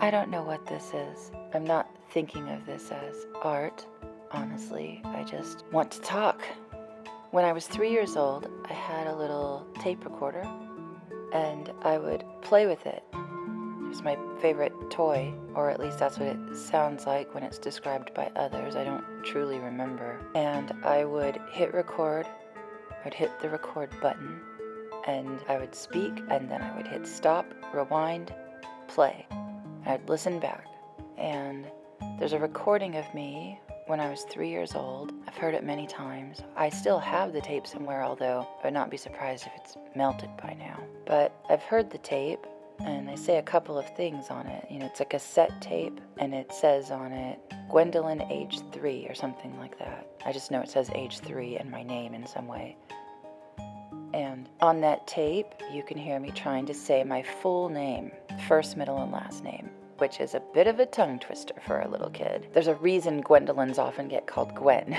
I don't know what this is. I'm not thinking of this as art. Honestly, I just want to talk. When I was 3 years old, I had a little tape recorder, and I would play with it. It was my favorite toy, or at least that's what it sounds like when it's described by others. I don't truly remember. And I would hit record. I would hit the record button, and I would speak, and then I would hit stop, rewind, play. I'd listen back, and there's a recording of me when I was 3 years old. I've heard it many times. I still have the tape somewhere, although I would not be surprised if it's melted by now. But I've heard the tape, and they say a couple of things on it. You know, it's a cassette tape, and it says on it, Gwendolyn, age 3, or something like that. I just know it says age 3 and my name in some way. And on that tape, you can hear me trying to say my full name, first, middle, and last name, which is a bit of a tongue twister for a little kid. There's a reason Gwendolyns often get called Gwen.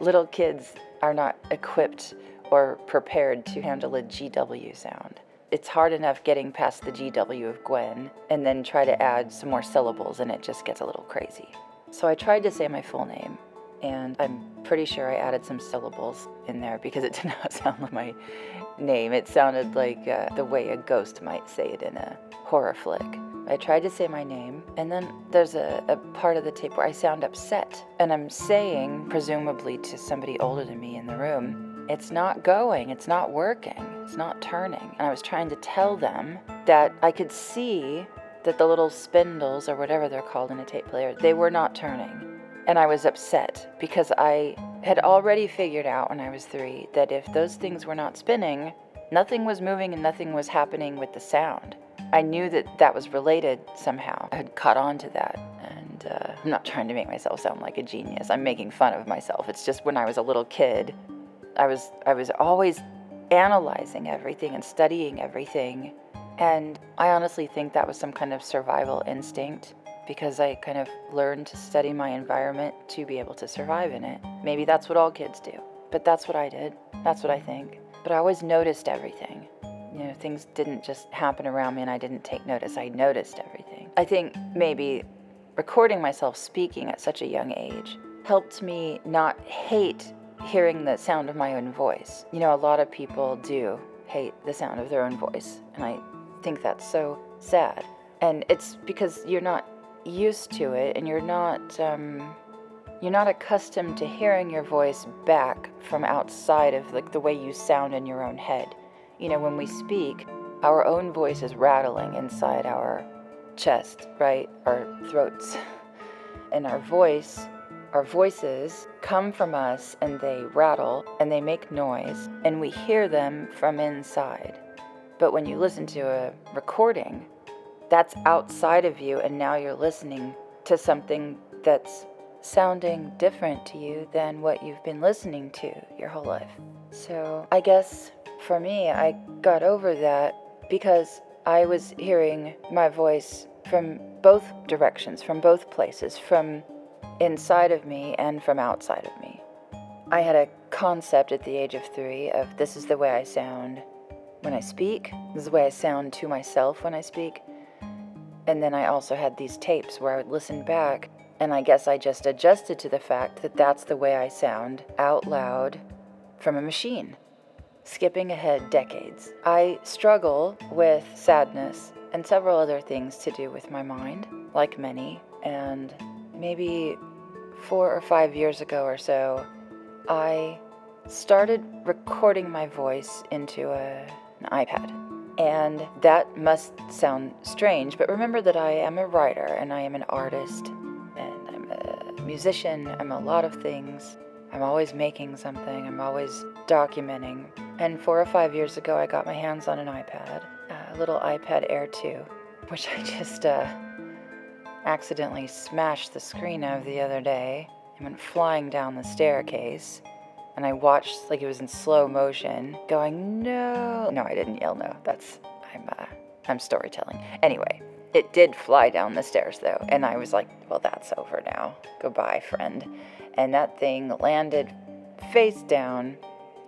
Little kids are not equipped or prepared to handle a GW sound. It's hard enough getting past the GW of Gwen, and then try to add some more syllables, and it just gets a little crazy. So I tried to say my full name, and I'm pretty sure I added some syllables in there because it did not sound like my name. It sounded like the way a ghost might say it in a horror flick. I tried to say my name, and then there's a part of the tape where I sound upset, and I'm saying, presumably to somebody older than me in the room, it's not going, it's not working, it's not turning. And I was trying to tell them that I could see that the little spindles, or whatever they're called in a tape player, they were not turning. And I was upset because I had already figured out when I was 3 that if those things were not spinning, nothing was moving and nothing was happening with the sound. I knew that that was related somehow. I had caught on to that, and I'm not trying to make myself sound like a genius. I'm making fun of myself. It's just when I was a little kid, I was always analyzing everything and studying everything, and I honestly think that was some kind of survival instinct, because I kind of learned to study my environment to be able to survive in it. Maybe that's what all kids do, but that's what I did. That's what I think. But I always noticed everything. You know, things didn't just happen around me and I didn't take notice. I noticed everything. I think maybe recording myself speaking at such a young age helped me not hate hearing the sound of my own voice. You know, a lot of people do hate the sound of their own voice, and I think that's so sad. And it's because you're not used to it, and you're not accustomed to hearing your voice back from outside of like the way you sound in your own head. You know, when we speak, our own voice is rattling inside our chest, right? Our throats. And our voices come from us, and they rattle and they make noise, and we hear them from inside. But when you listen to a recording, that's outside of you, and now you're listening to something that's sounding different to you than what you've been listening to your whole life. So I guess for me, I got over that because I was hearing my voice from both directions, from both places, from inside of me and from outside of me. I had a concept at the age of 3 of, this is the way I sound when I speak, this is the way I sound to myself when I speak. And then I also had these tapes where I would listen back, and I guess I just adjusted to the fact that that's the way I sound out loud from a machine, skipping ahead decades. I struggle with sadness and several other things to do with my mind, like many, and maybe 4 or 5 years ago or so, I started recording my voice into an iPad. And that must sound strange, but remember that I am a writer, and I am an artist, and I'm a musician, I'm a lot of things. I'm always making something, I'm always documenting. And 4 or 5 years ago, I got my hands on an iPad, a little iPad Air 2, which I just accidentally smashed the screen of the other day. I went flying down the staircase. And I watched, like it was in slow motion, going, no. No, I didn't yell no. I'm storytelling. Anyway, it did fly down the stairs, though. And I was like, well, that's over now. Goodbye, friend. And that thing landed face down,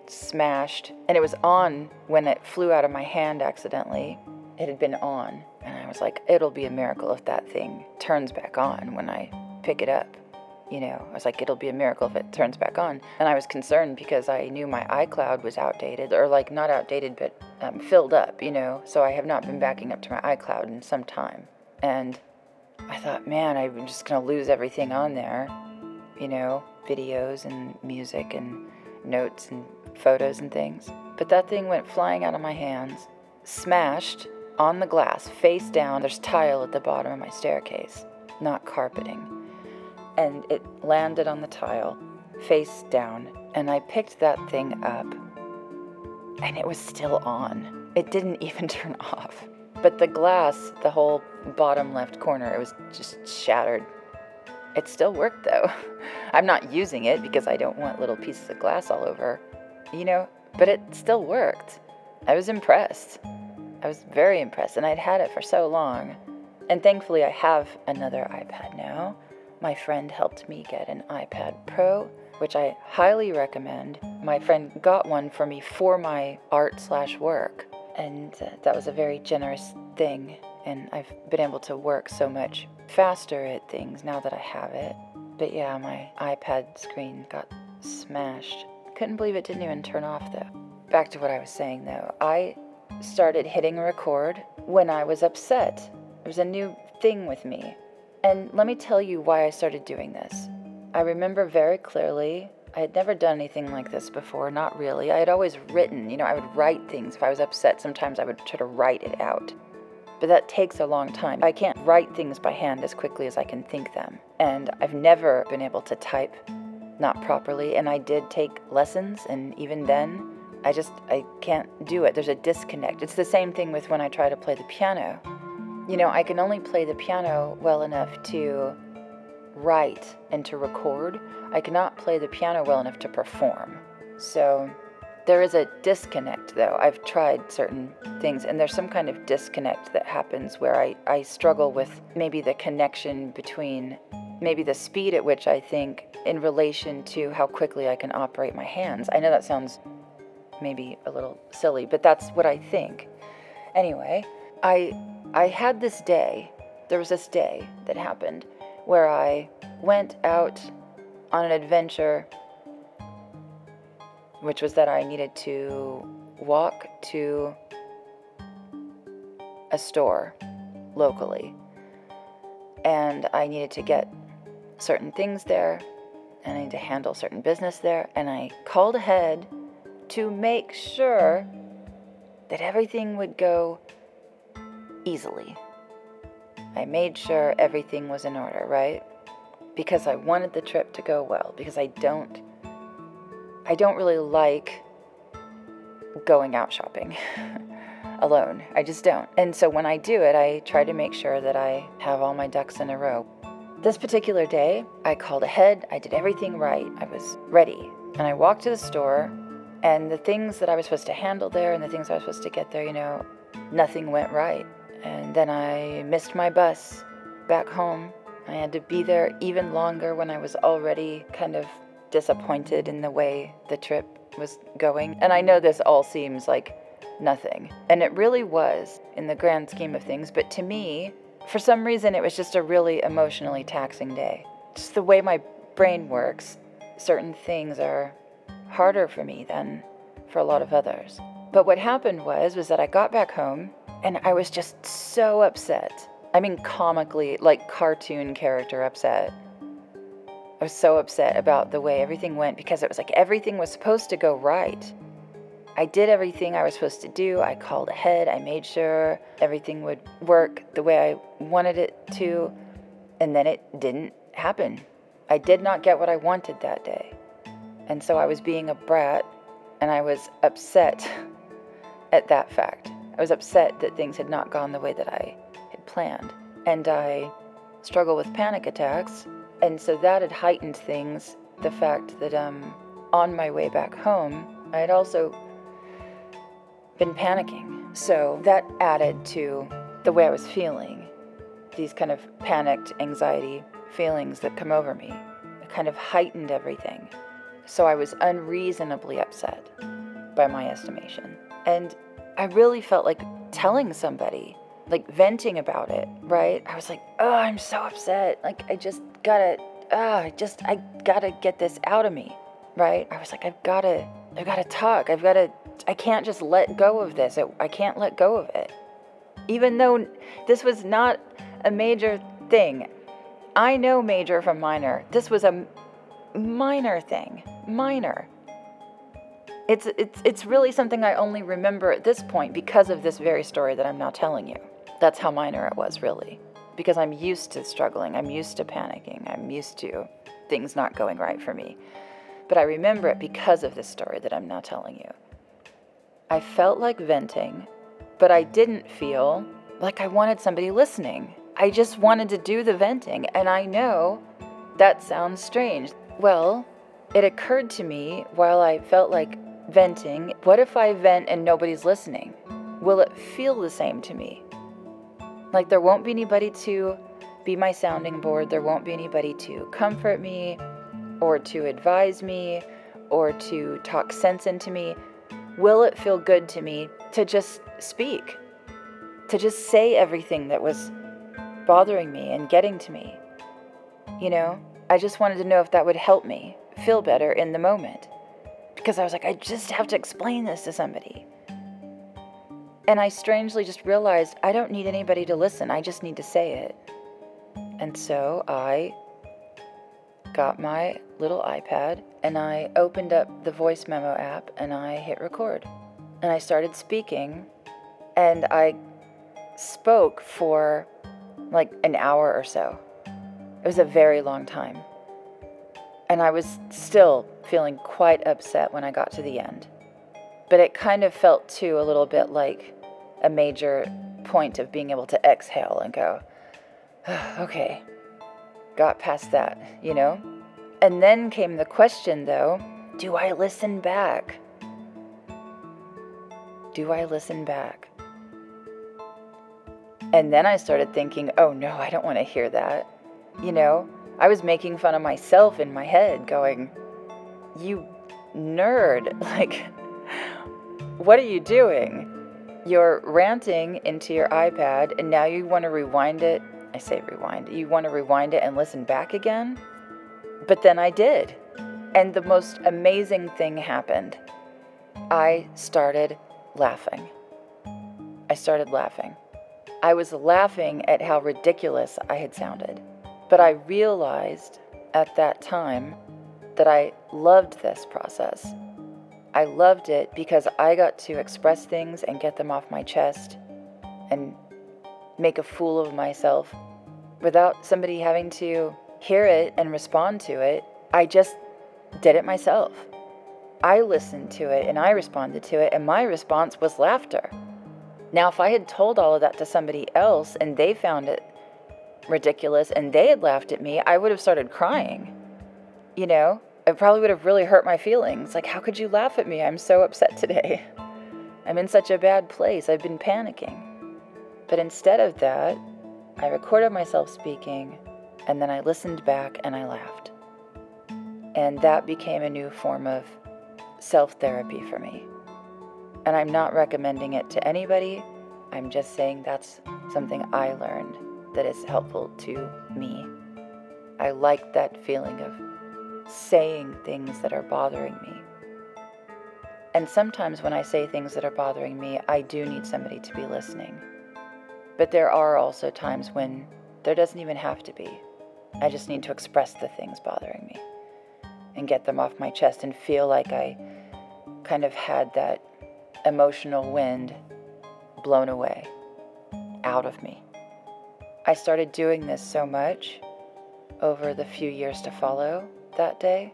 smashed. And it was on when it flew out of my hand accidentally. It had been on. And I was It's like, it'll be a miracle if that thing turns back on when I pick it up. You know, I was like, it'll be a miracle if it turns back on. And I was concerned because I knew my iCloud was outdated, or like not outdated, but filled up, you know. So I have not been backing up to my iCloud in some time. And I thought, man, I'm just going to lose everything on there, you know, videos and music and notes and photos and things. But that thing went flying out of my hands, smashed on the glass, face down. There's tile at the bottom of my staircase, not carpeting. And it landed on the tile, face down, and I picked that thing up, and it was still on. It didn't even turn off. But the glass, the whole bottom left corner, it was just shattered. It still worked, though. I'm not using it because I don't want little pieces of glass all over, you know, but it still worked. I was impressed. I was very impressed, and I'd had it for so long. And thankfully, I have another iPad now. My friend helped me get an iPad Pro, which I highly recommend. My friend got one for me for my art/work, and that was a very generous thing, and I've been able to work so much faster at things now that I have it. But yeah, my iPad screen got smashed. Couldn't believe it didn't even turn off, though. Back to what I was saying, though. I started hitting record when I was upset. It was a new thing with me. And let me tell you why I started doing this. I remember very clearly, I had never done anything like this before, not really. I had always written, you know, I would write things. If I was upset, sometimes I would try to write it out. But that takes a long time. I can't write things by hand as quickly as I can think them. And I've never been able to type, not properly. And I did take lessons, and even then, I can't do it. There's a disconnect. It's the same thing with when I try to play the piano. You know, I can only play the piano well enough to write and to record. I cannot play the piano well enough to perform. So there is a disconnect, though. I've tried certain things, and there's some kind of disconnect that happens where I struggle with maybe the connection between maybe the speed at which I think in relation to how quickly I can operate my hands. I know that sounds maybe a little silly, but that's what I think. Anyway, I had this day, there was this day that happened where I went out on an adventure, which was that I needed to walk to a store locally, and I needed to get certain things there, and I needed to handle certain business there, and I called ahead to make sure that everything would go easily. I made sure everything was in order, right? Because I wanted the trip to go well, because I don't really like going out shopping alone. I just don't. And so when I do it, I try to make sure that I have all my ducks in a row. This particular day, I called ahead. I did everything right. I was ready. And I walked to the store, and the things that I was supposed to handle there and the things I was supposed to get there, you know, nothing went right. And then I missed my bus back home. I had to be there even longer when I was already kind of disappointed in the way the trip was going. And I know this all seems like nothing. And it really was in the grand scheme of things. But to me, for some reason, it was just a really emotionally taxing day. Just the way my brain works, certain things are harder for me than for a lot of others. But what happened was that I got back home, and I was just so upset. I mean, comically, like cartoon character upset. I was so upset about the way everything went, because it was like everything was supposed to go right. I did everything I was supposed to do. I called ahead. I made sure everything would work the way I wanted it to. And then it didn't happen. I did not get what I wanted that day. And so I was being a brat, and I was upset at that fact. I was upset that things had not gone the way that I had planned. And I struggle with panic attacks. And so that had heightened things. The fact that on my way back home, I had also been panicking. So that added to the way I was feeling, these kind of panicked anxiety feelings that come over me. It kind of heightened everything. So I was unreasonably upset by my estimation. And I really felt like telling somebody. like venting about it, right? I was like, oh, I'm so upset. Like, I gotta get this out of me, right? I was like, I've gotta talk. I can't just let go of this. I can't let go of it. Even though this was not a major thing. I know major from minor. This was a minor thing. Minor. It's really something I only remember at this point because of this very story that I'm now telling you. That's how minor it was, really. Because I'm used to struggling. I'm used to panicking. I'm used to things not going right for me. But I remember it because of this story that I'm now telling you. I felt like venting, but I didn't feel like I wanted somebody listening. I just wanted to do the venting, and I know that sounds strange. Well, it occurred to me while I felt like venting, what if I vent and nobody's listening? Will it feel the same to me? Like there won't be anybody to be my sounding board, there won't be anybody to comfort me, or to advise me, or to talk sense into me. Will it feel good to me to just speak? To just say everything that was bothering me and getting to me? You know, I just wanted to know if that would help me feel better in the moment. Because I was like, I just have to explain this to somebody. And I strangely just realized I don't need anybody to listen. I just need to say it. And so I got my little iPad and I opened up the voice memo app and I hit record. And I started speaking and I spoke for like an hour or so. It was a very long time. And I was still feeling quite upset when I got to the end. But it kind of felt too a little bit like a major point of being able to exhale and go, okay, got past that, you know? And then came the question though, do I listen back? Do I listen back? And then I started thinking, oh no, I don't want to hear that. You know, I was making fun of myself in my head going, you nerd, like, what are you doing? You're ranting into your iPad and now you want to rewind it. I say rewind. You want to rewind it and listen back again? But then I did. And the most amazing thing happened. I started laughing. I was laughing at how ridiculous I had sounded. But I realized at that time that I loved this process. I loved it because I got to express things and get them off my chest and make a fool of myself without somebody having to hear it and respond to it. I just did it myself. I listened to it and I responded to it and my response was laughter. Now, if I had told all of that to somebody else and they found it ridiculous and they had laughed at me, I would have started crying. You know, it probably would have really hurt my feelings. Like, how could you laugh at me? I'm so upset today. I'm in such a bad place. I've been panicking. But instead of that, I recorded myself speaking, and then I listened back and I laughed. And that became a new form of self-therapy for me. And I'm not recommending it to anybody. I'm just saying that's something I learned that is helpful to me. I like that feeling of saying things that are bothering me. And sometimes when I say things that are bothering me, I do need somebody to be listening. But there are also times when there doesn't even have to be. I just need to express the things bothering me and get them off my chest and feel like I kind of had that emotional wind blown away out of me. I started doing this so much over the few years to follow that day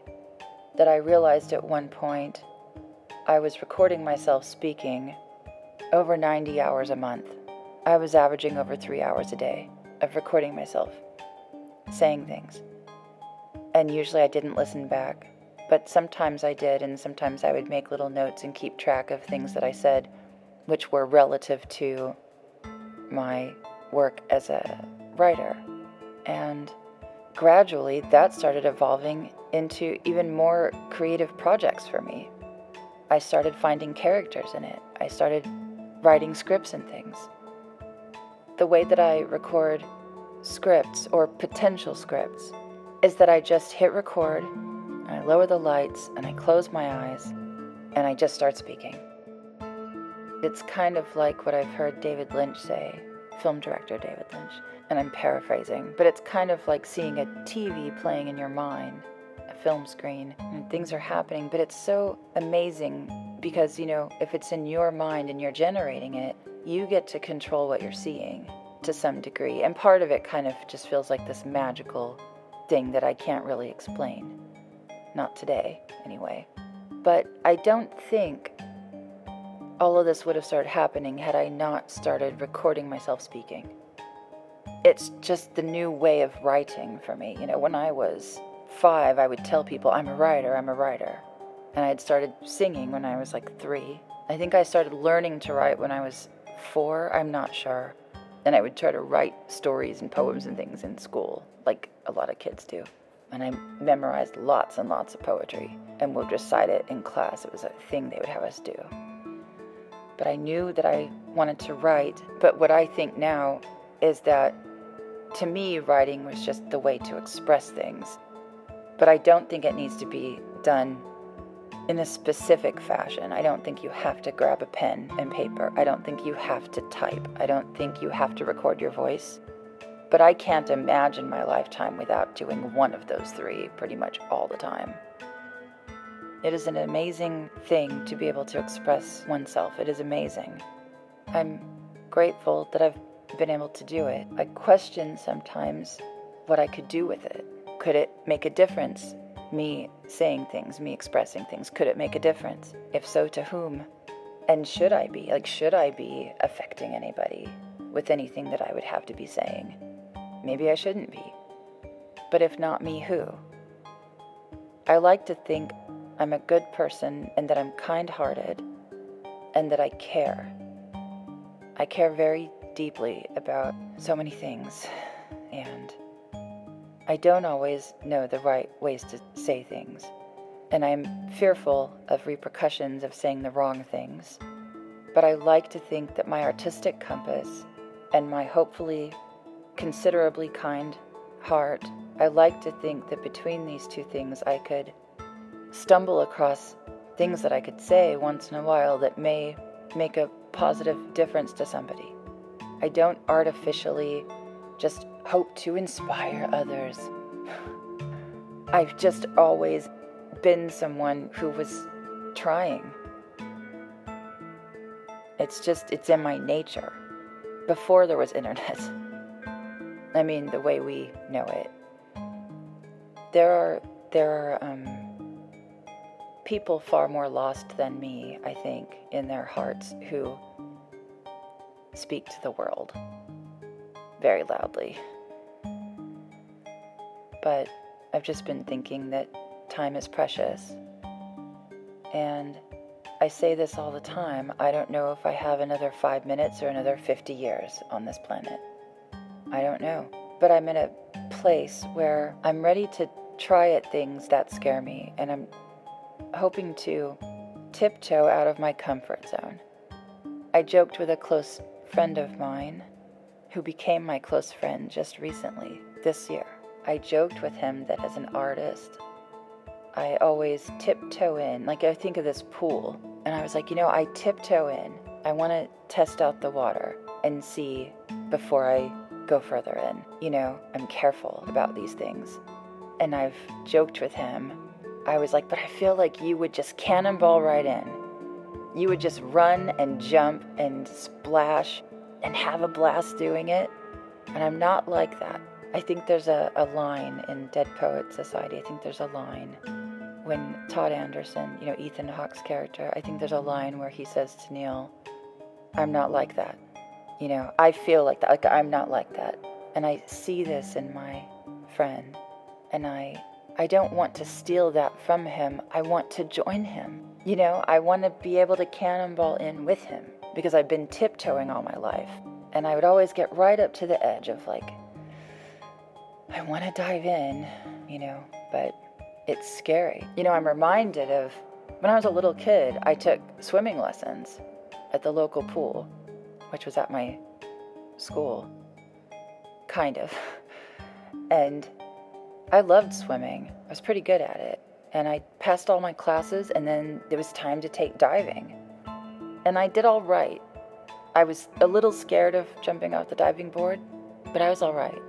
that I realized at one point I was recording myself speaking over 90 hours a month. I was averaging over 3 hours a day of recording myself, saying things. And usually I didn't listen back, but sometimes I did, and sometimes I would make little notes and keep track of things that I said, which were relative to my work as a writer. And gradually that started evolving into even more creative projects for me. I started finding characters in it. I started writing scripts and things. the way that I record scripts or potential scripts is that I just hit record, and I lower the lights, and I close my eyes, and I just start speaking. It's kind of like what I've heard David Lynch say, film director David Lynch, and I'm paraphrasing, but it's kind of like seeing a TV playing in your mind, a film screen, and things are happening, but it's so amazing because, you know, if it's in your mind and you're generating it, you get to control what you're seeing to some degree, and part of it kind of just feels like this magical thing that I can't really explain. Not today, anyway. But I don't think all of this would have started happening had I not started recording myself speaking. It's just the new way of writing for me. You know, when I was 5, I would tell people, I'm a writer. And I had started singing when I was like 3. I think I started learning to write when I was 4, I'm not sure. And I would try to write stories and poems and things in school, like a lot of kids do. And I memorized lots and lots of poetry and would recite it in class. It was a thing they would have us do. But I knew that I wanted to write. But what I think now is that, to me, writing was just the way to express things. But I don't think it needs to be done in a specific fashion. I don't think you have to grab a pen and paper. I don't think you have to type. I don't think you have to record your voice. But I can't imagine my lifetime without doing one of those 3 pretty much all the time. It is an amazing thing to be able to express oneself. It is amazing. I'm grateful that I've been able to do it. I question sometimes what I could do with it. Could it make a difference? Me saying things, me expressing things, could it make a difference? If so, to whom? And should I be? Should I be affecting anybody with anything that I would have to be saying? Maybe I shouldn't be. But if not me, who? I like to think I'm a good person, and that I'm kind-hearted, and that I care. I care very deeply about so many things, and I don't always know the right ways to say things, and I'm fearful of repercussions of saying the wrong things, but I like to think that my artistic compass and my hopefully considerably kind heart, I like to think that between these two things I could stumble across things that I could say once in a while that may make a positive difference to somebody. I don't artificially just hope to inspire others. I've just always been someone who was trying. It's in my nature. Before there was internet. I mean, the way we know it. There are people far more lost than me, I think, in their hearts, who speak to the world very loudly. But I've just been thinking that time is precious. And I say this all the time, I don't know if I have another 5 minutes or another 50 years on this planet. I don't know. But I'm in a place where I'm ready to try at things that scare me, and I'm hoping to tiptoe out of my comfort zone. I joked with a close friend of mine who became my close friend just recently, this year. I joked with him that as an artist, I always tiptoe in. I think of this pool, and I was like, I tiptoe in. I want to test out the water and see before I go further in. I'm careful about these things. And I've joked with him. I was like, but I feel like you would just cannonball right in. You would just run and jump and splash and have a blast doing it. And I'm not like that. I think there's a line in Dead Poets Society. I think there's a line when Todd Anderson, Ethan Hawke's character, I think there's a line where he says to Neil, I'm not like that. I feel like that. I'm not like that. And I see this in my friend. And I don't want to steal that from him. I want to join him. I want to be able to cannonball in with him, because I've been tiptoeing all my life. And I would always get right up to the edge of I want to dive in, but it's scary. I'm reminded of when I was a little kid, I took swimming lessons at the local pool, which was at my school. Kind of. And I loved swimming. I was pretty good at it. And I passed all my classes, and then there was time to take diving. And I did all right. I was a little scared of jumping off the diving board, but I was all right.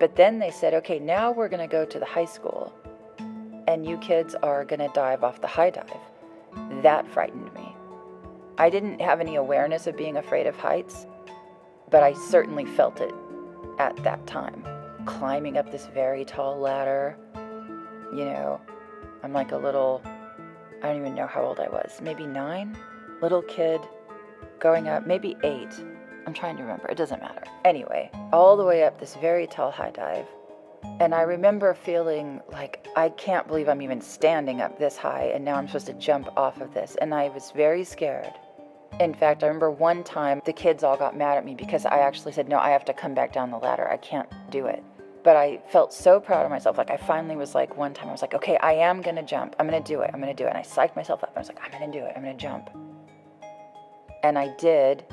But then they said, okay, now we're going to go to the high school, and you kids are going to dive off the high dive. That frightened me. I didn't have any awareness of being afraid of heights, but I certainly felt it at that time. Climbing up this very tall ladder, you know, I'm like a little, I don't even know how old I was, maybe 9, little kid going up, maybe 8. I'm trying to remember, it doesn't matter. Anyway, all the way up this very tall high dive, and I remember feeling like, I can't believe I'm even standing up this high, and now I'm supposed to jump off of this, and I was very scared. In fact, I remember one time the kids all got mad at me because I actually said, no, I have to come back down the ladder, I can't do it. But I felt so proud of myself. Like, I finally was like, one time I was like, okay, I am going to jump. I'm going to do it. I'm going to do it. And I psyched myself up. I was like, I'm going to do it. I'm going to jump. And I did.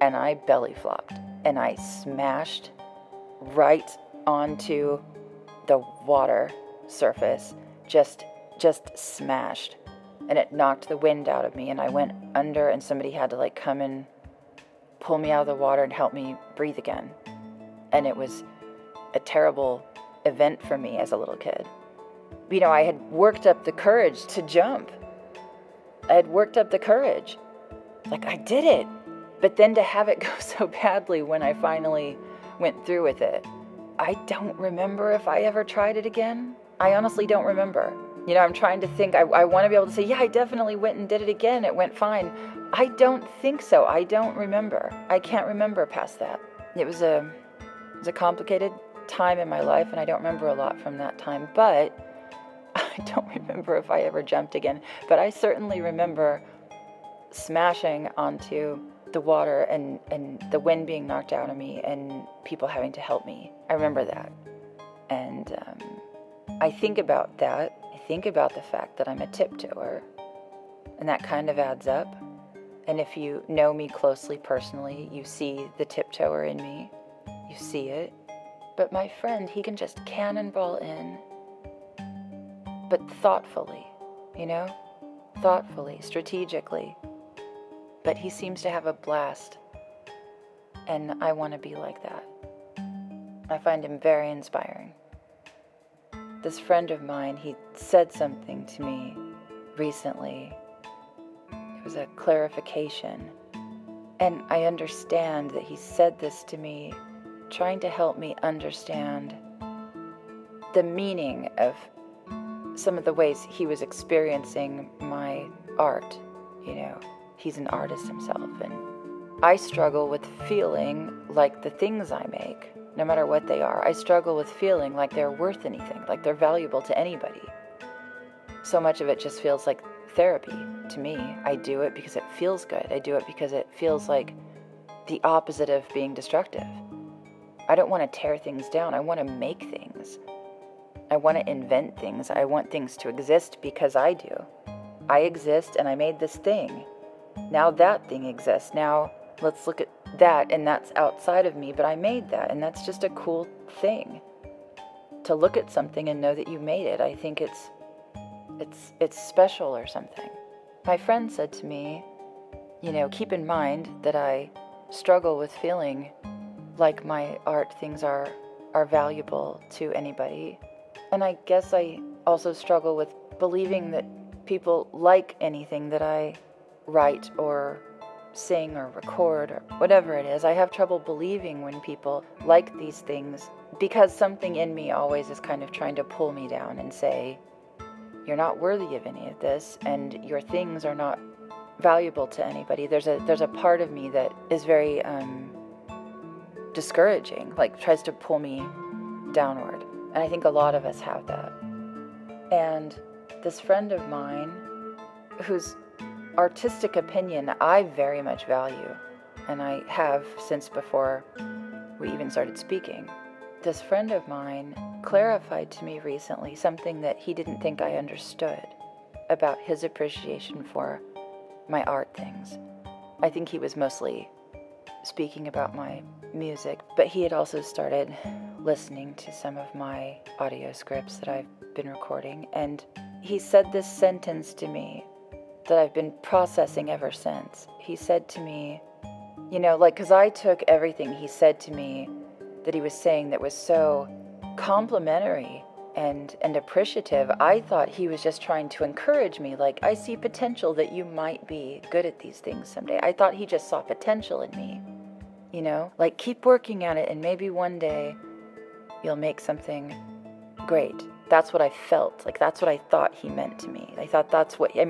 And I belly flopped. And I smashed right onto the water surface. Just smashed. And it knocked the wind out of me. And I went under, and somebody had to, like, come and pull me out of the water and help me breathe again. And it was a terrible event for me as a little kid. You know, I had worked up the courage to jump. I had worked up the courage. Like, I did it. But then to have it go so badly when I finally went through with it, I don't remember if I ever tried it again. I honestly don't remember. You know, I'm trying to think. I want to be able to say, yeah, I definitely went and did it again. It went fine. I don't think so. I don't remember. I can't remember past that. It was a complicated time in my life, and I don't remember a lot from that time, but I don't remember if I ever jumped again. But I certainly remember smashing onto the water and the wind being knocked out of me and people having to help me. I remember that. And I think about that. I think about the fact that I'm a tiptoer, and that kind of adds up. And if you know me closely personally, you see the tiptoer in me. You see it. But my friend, he can just cannonball in, but thoughtfully, you know? Thoughtfully, strategically. But he seems to have a blast, and I want to be like that. I find him very inspiring. This friend of mine, he said something to me recently. It was a clarification, and I understand that he said this to me trying to help me understand the meaning of some of the ways he was experiencing my art. You know, he's an artist himself, and I struggle with feeling like the things I make, no matter what they are, I struggle with feeling like they're worth anything, like they're valuable to anybody. So much of it just feels like therapy to me. I do it because it feels good. I do it because it feels like the opposite of being destructive. I don't want to tear things down. I want to make things. I want to invent things. I want things to exist because I do. I exist, and I made this thing. Now that thing exists. Now let's look at that, and that's outside of me, but I made that, and that's just a cool thing. To look at something and know that you made it, I think it's special or something. My friend said to me, you know, keep in mind that I struggle with feeling like my art things are valuable to anybody. And I guess I also struggle with believing that people like anything that I write or sing or record or whatever it is. I have trouble believing when people like these things, because something in me always is kind of trying to pull me down and say, you're not worthy of any of this, and your things are not valuable to anybody. There's a part of me that is very discouraging, like tries to pull me downward. And I think a lot of us have that. And this friend of mine, whose artistic opinion I very much value, and I have since before we even started speaking, this friend of mine clarified to me recently something that he didn't think I understood about his appreciation for my art things. I think he was mostly speaking about my music, but he had also started listening to some of my audio scripts that I've been recording, and he said this sentence to me that I've been processing ever since. He said to me, because I took everything he said to me that he was saying that was so complimentary and appreciative. I thought he was just trying to encourage me, like, I see potential that you might be good at these things someday. I thought he just saw potential in me, like, keep working at it and maybe one day you'll make something great. That's what I felt. Like, that's what I thought he meant to me. I thought that's what he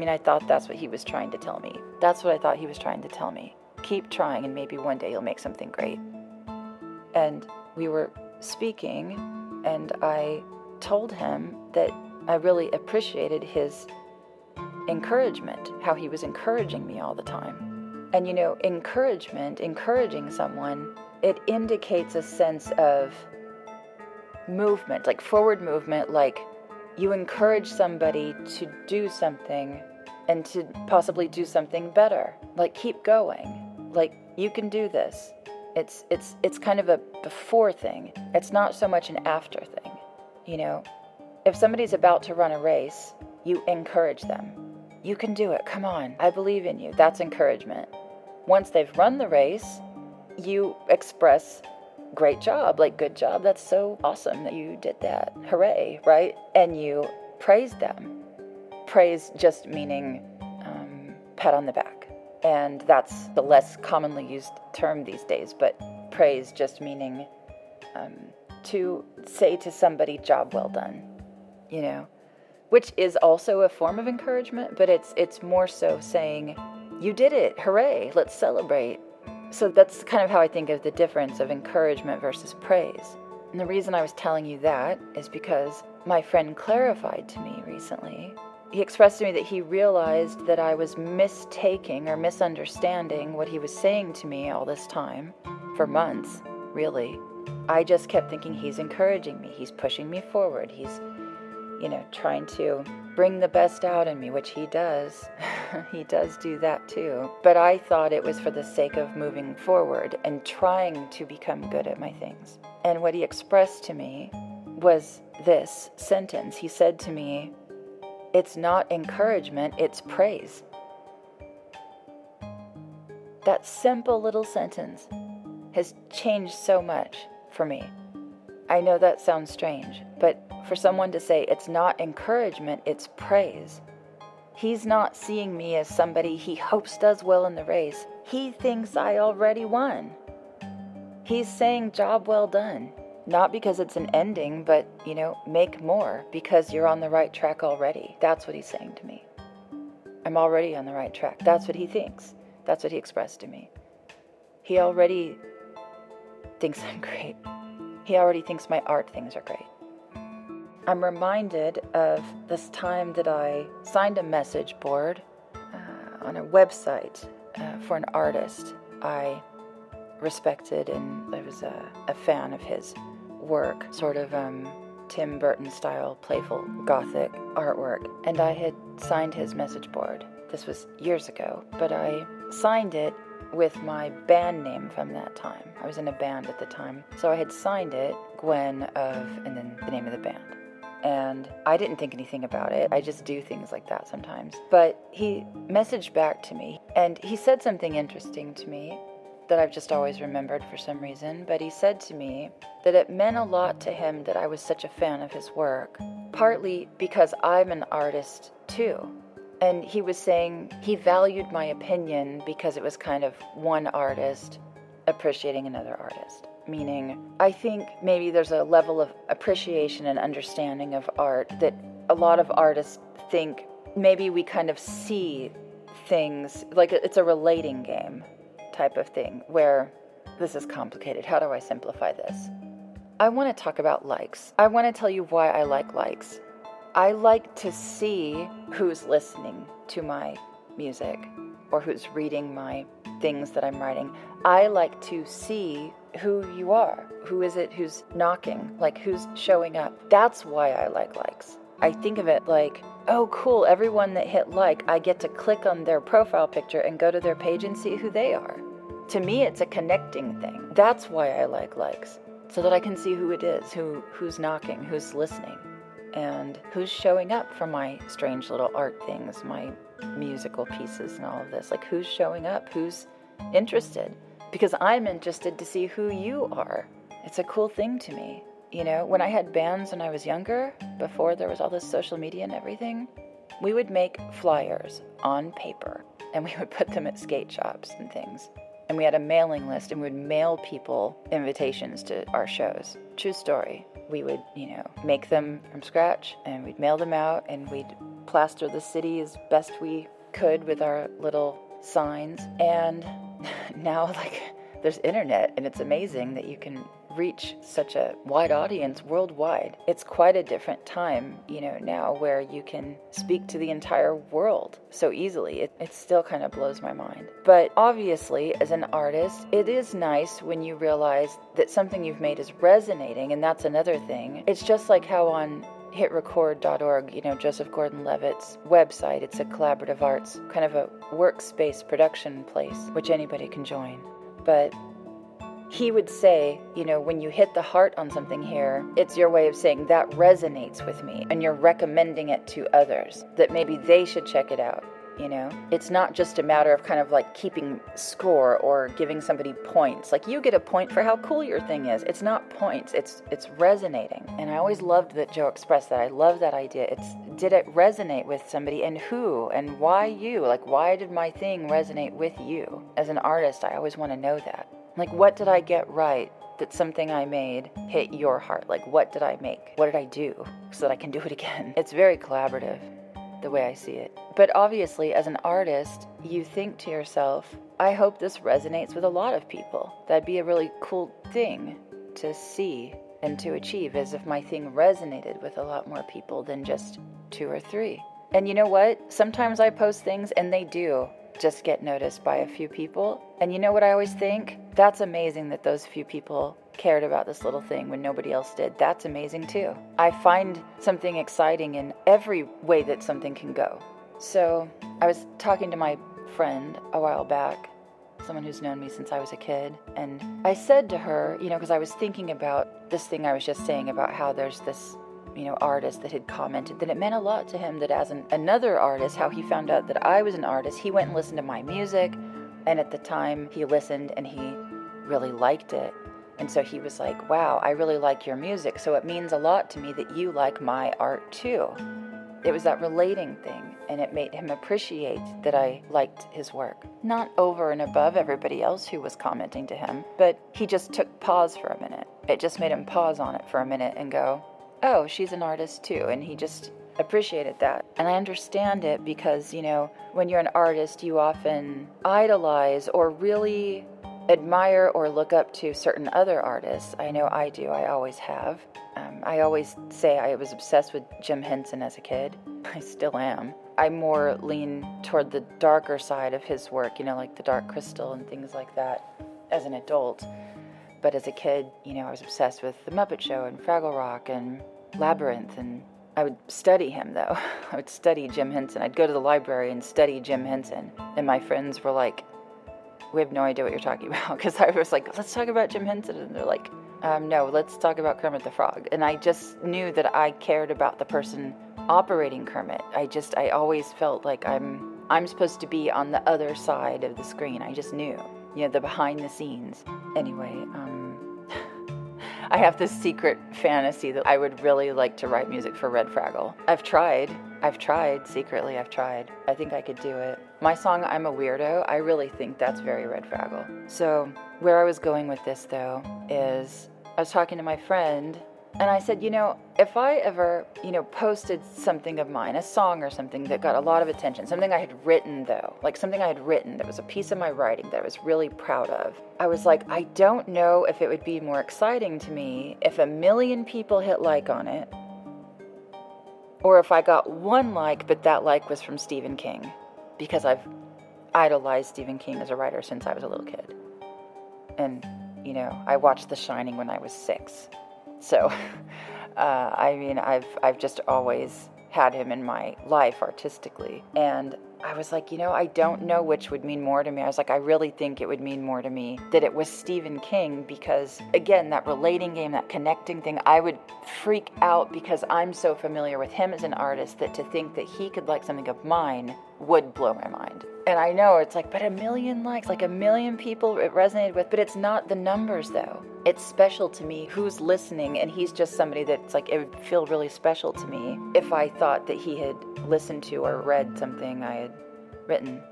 was trying to tell me. That's what I thought he was trying to tell me. Keep trying and maybe one day you'll make something great. And we were speaking and I told him that I really appreciated his encouragement, how he was encouraging me all the time. And encouraging someone, it indicates a sense of movement, like forward movement, like you encourage somebody to do something and to possibly do something better. Like, keep going. Like, you can do this. It's kind of a before thing. It's not so much an after thing. If somebody's about to run a race, you encourage them. You can do it. Come on. I believe in you. That's encouragement. Once they've run the race, you express, great job. Like, good job. That's so awesome that you did that. Hooray. Right? And you praise them. Praise just meaning pat on the back. And that's the less commonly used term these days, but praise just meaning to say to somebody, job well done, which is also a form of encouragement, but it's more so saying, you did it, hooray, let's celebrate. So that's kind of how I think of the difference of encouragement versus praise. And the reason I was telling you that is because my friend clarified to me recently. He expressed to me that he realized that I was mistaking or misunderstanding what he was saying to me all this time, for months, really. I just kept thinking he's encouraging me, he's pushing me forward, he's, trying to bring the best out in me, which he does. He does do that too. But I thought it was for the sake of moving forward and trying to become good at my things. And what he expressed to me was this sentence. He said to me, it's not encouragement, it's praise. That simple little sentence has changed so much for me. I know that sounds strange, but for someone to say it's not encouragement, it's praise. He's not seeing me as somebody he hopes does well in the race. He thinks I already won. He's saying job well done, not because it's an ending, but, make more because you're on the right track already. That's what he's saying to me. I'm already on the right track. That's what he thinks. That's what he expressed to me. He already thinks I'm great. He already thinks my art things are great. I'm reminded of this time that I signed a message board on a website for an artist I respected, and I was a fan of his work, sort of Tim Burton style, playful, gothic artwork. And I had signed his message board. This was years ago, but I signed it with my band name from that time. I was in a band at the time. So I had signed it, Gwen of, and then the name of the band. And I didn't think anything about it. I just do things like that sometimes. But he messaged back to me, and he said something interesting to me that I've just always remembered for some reason. But he said to me that it meant a lot to him that I was such a fan of his work, partly because I'm an artist too. And he was saying he valued my opinion because it was kind of one artist appreciating another artist. Meaning, I think maybe there's a level of appreciation and understanding of art that a lot of artists think maybe we kind of see things, like it's a relating game type of thing where this is complicated. How do I simplify this? I want to talk about likes. I want to tell you why I like likes. I like to see who's listening to my music or who's reading my things that I'm writing. I like to see who you are. Who is it who's knocking? Like, who's showing up? That's why I like likes. I think of it like, oh, cool, everyone that hit like, I get to click on their profile picture and go to their page and see who they are. To me, it's a connecting thing. That's why I like likes, so that I can see who it is, who's knocking, who's listening, and who's showing up for my strange little art things, my musical pieces and all of this. Like, who's showing up, who's interested, because I'm interested to see who you are. It's a cool thing to me. You know, when I had bands when I was younger, before there was all this social media and everything, we would make flyers on paper, and we would put them at skate shops and things. And we had a mailing list, and we would mail people invitations to our shows. True story. We would, make them from scratch, and we'd mail them out, and we'd plaster the city as best we could with our little signs. And now, there's internet, and it's amazing that you can reach such a wide audience worldwide. It's quite a different time, now, where you can speak to the entire world so easily. It still kind of blows my mind. But obviously, as an artist, it is nice when you realize that something you've made is resonating, and that's another thing. It's just like how on hitrecord.org, Joseph Gordon-Levitt's website, it's a collaborative arts, kind of a workspace production place, which anybody can join. But he would say, when you hit the heart on something here, it's your way of saying that resonates with me, and you're recommending it to others, that maybe they should check it out, It's not just a matter of kind of keeping score or giving somebody points. You get a point for how cool your thing is. It's not points, it's resonating. And I always loved that Joe expressed that. I love that idea. Did it resonate with somebody, and who, and why you? Why did my thing resonate with you? As an artist, I always want to know that. What did I get right that something I made hit your heart? What did I make? What did I do so that I can do it again? It's very collaborative, the way I see it. But obviously, as an artist, you think to yourself, I hope this resonates with a lot of people. That'd be a really cool thing to see and to achieve, as if my thing resonated with a lot more people than just 2 or 3. And you know what? Sometimes I post things and they do just get noticed by a few people. And you know what I always think? That's amazing that those few people cared about this little thing when nobody else did. That's amazing too. I find something exciting in every way that something can go. So I was talking to my friend a while back, someone who's known me since I was a kid, and I said to her, because I was thinking about this thing I was just saying about how there's this artist that had commented that it meant a lot to him that as another artist, how he found out that I was an artist, he went and listened to my music, and at the time he listened and he really liked it. And so he was like, wow, I really like your music, so it means a lot to me that you like my art too. It was that relating thing, and it made him appreciate that I liked his work. Not over and above everybody else who was commenting to him, but he just took pause for a minute. It just made him pause on it for a minute and go, oh, she's an artist too, and he just appreciated that. And I understand it because, when you're an artist, you often idolize or really admire or look up to certain other artists. I know I do. I always have. I always say I was obsessed with Jim Henson as a kid. I still am. I more lean toward the darker side of his work, like The Dark Crystal and things like that as an adult. But as a kid, I was obsessed with The Muppet Show and Fraggle Rock and Labyrinth, and I would study him, though. I would study Jim Henson. I'd go to the library and study Jim Henson, and my friends were like, we have no idea what you're talking about, because I was like, let's talk about Jim Henson, and they're like, no, let's talk about Kermit the Frog. And I just knew that I cared about the person operating Kermit. I always felt like I'm supposed to be on the other side of the screen. I just knew. The behind the scenes. Anyway, I have this secret fantasy that I would really like to write music for Red Fraggle. I've tried secretly. I think I could do it. My song, I'm a Weirdo, I really think that's very Red Fraggle. So where I was going with this, though, is I was talking to my friend, and I said, if I ever, posted something of mine, a song or something that got a lot of attention, something I had written, though, that was a piece of my writing that I was really proud of, I was like, I don't know if it would be more exciting to me if 1 million people hit like on it, or if I got one like, but that like was from Stephen King, because I've idolized Stephen King as a writer since I was a little kid. And, I watched The Shining when I was 6. So, I've just always had him in my life artistically. And I was like, I don't know which would mean more to me. I was like, I really think it would mean more to me that it was Stephen King, because, again, that relating game, that connecting thing, I would freak out because I'm so familiar with him as an artist that to think that he could like something of mine would blow my mind. And I know it's like, but 1 million likes, like 1 million people it resonated with, but it's not the numbers though. It's special to me who's listening, and he's just somebody that's like, it would feel really special to me if I thought that he had listened to or read something I had written.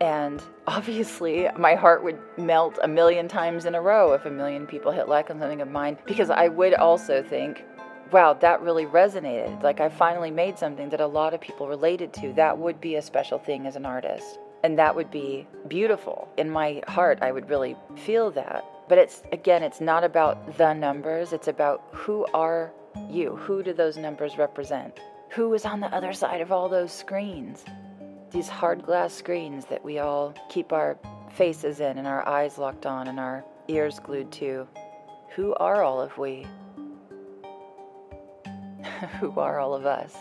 And obviously, my heart would melt 1 million times in a row if 1 million people hit like on something of mine, because I would also think, wow, that really resonated. Like, I finally made something that a lot of people related to. That would be a special thing as an artist. And that would be beautiful. In my heart, I would really feel that. But it's not about the numbers. It's about who are you? Who do those numbers represent? Who is on the other side of all those screens? These hard glass screens that we all keep our faces in and our eyes locked on and our ears glued to. Who are all of we? Who are all of us?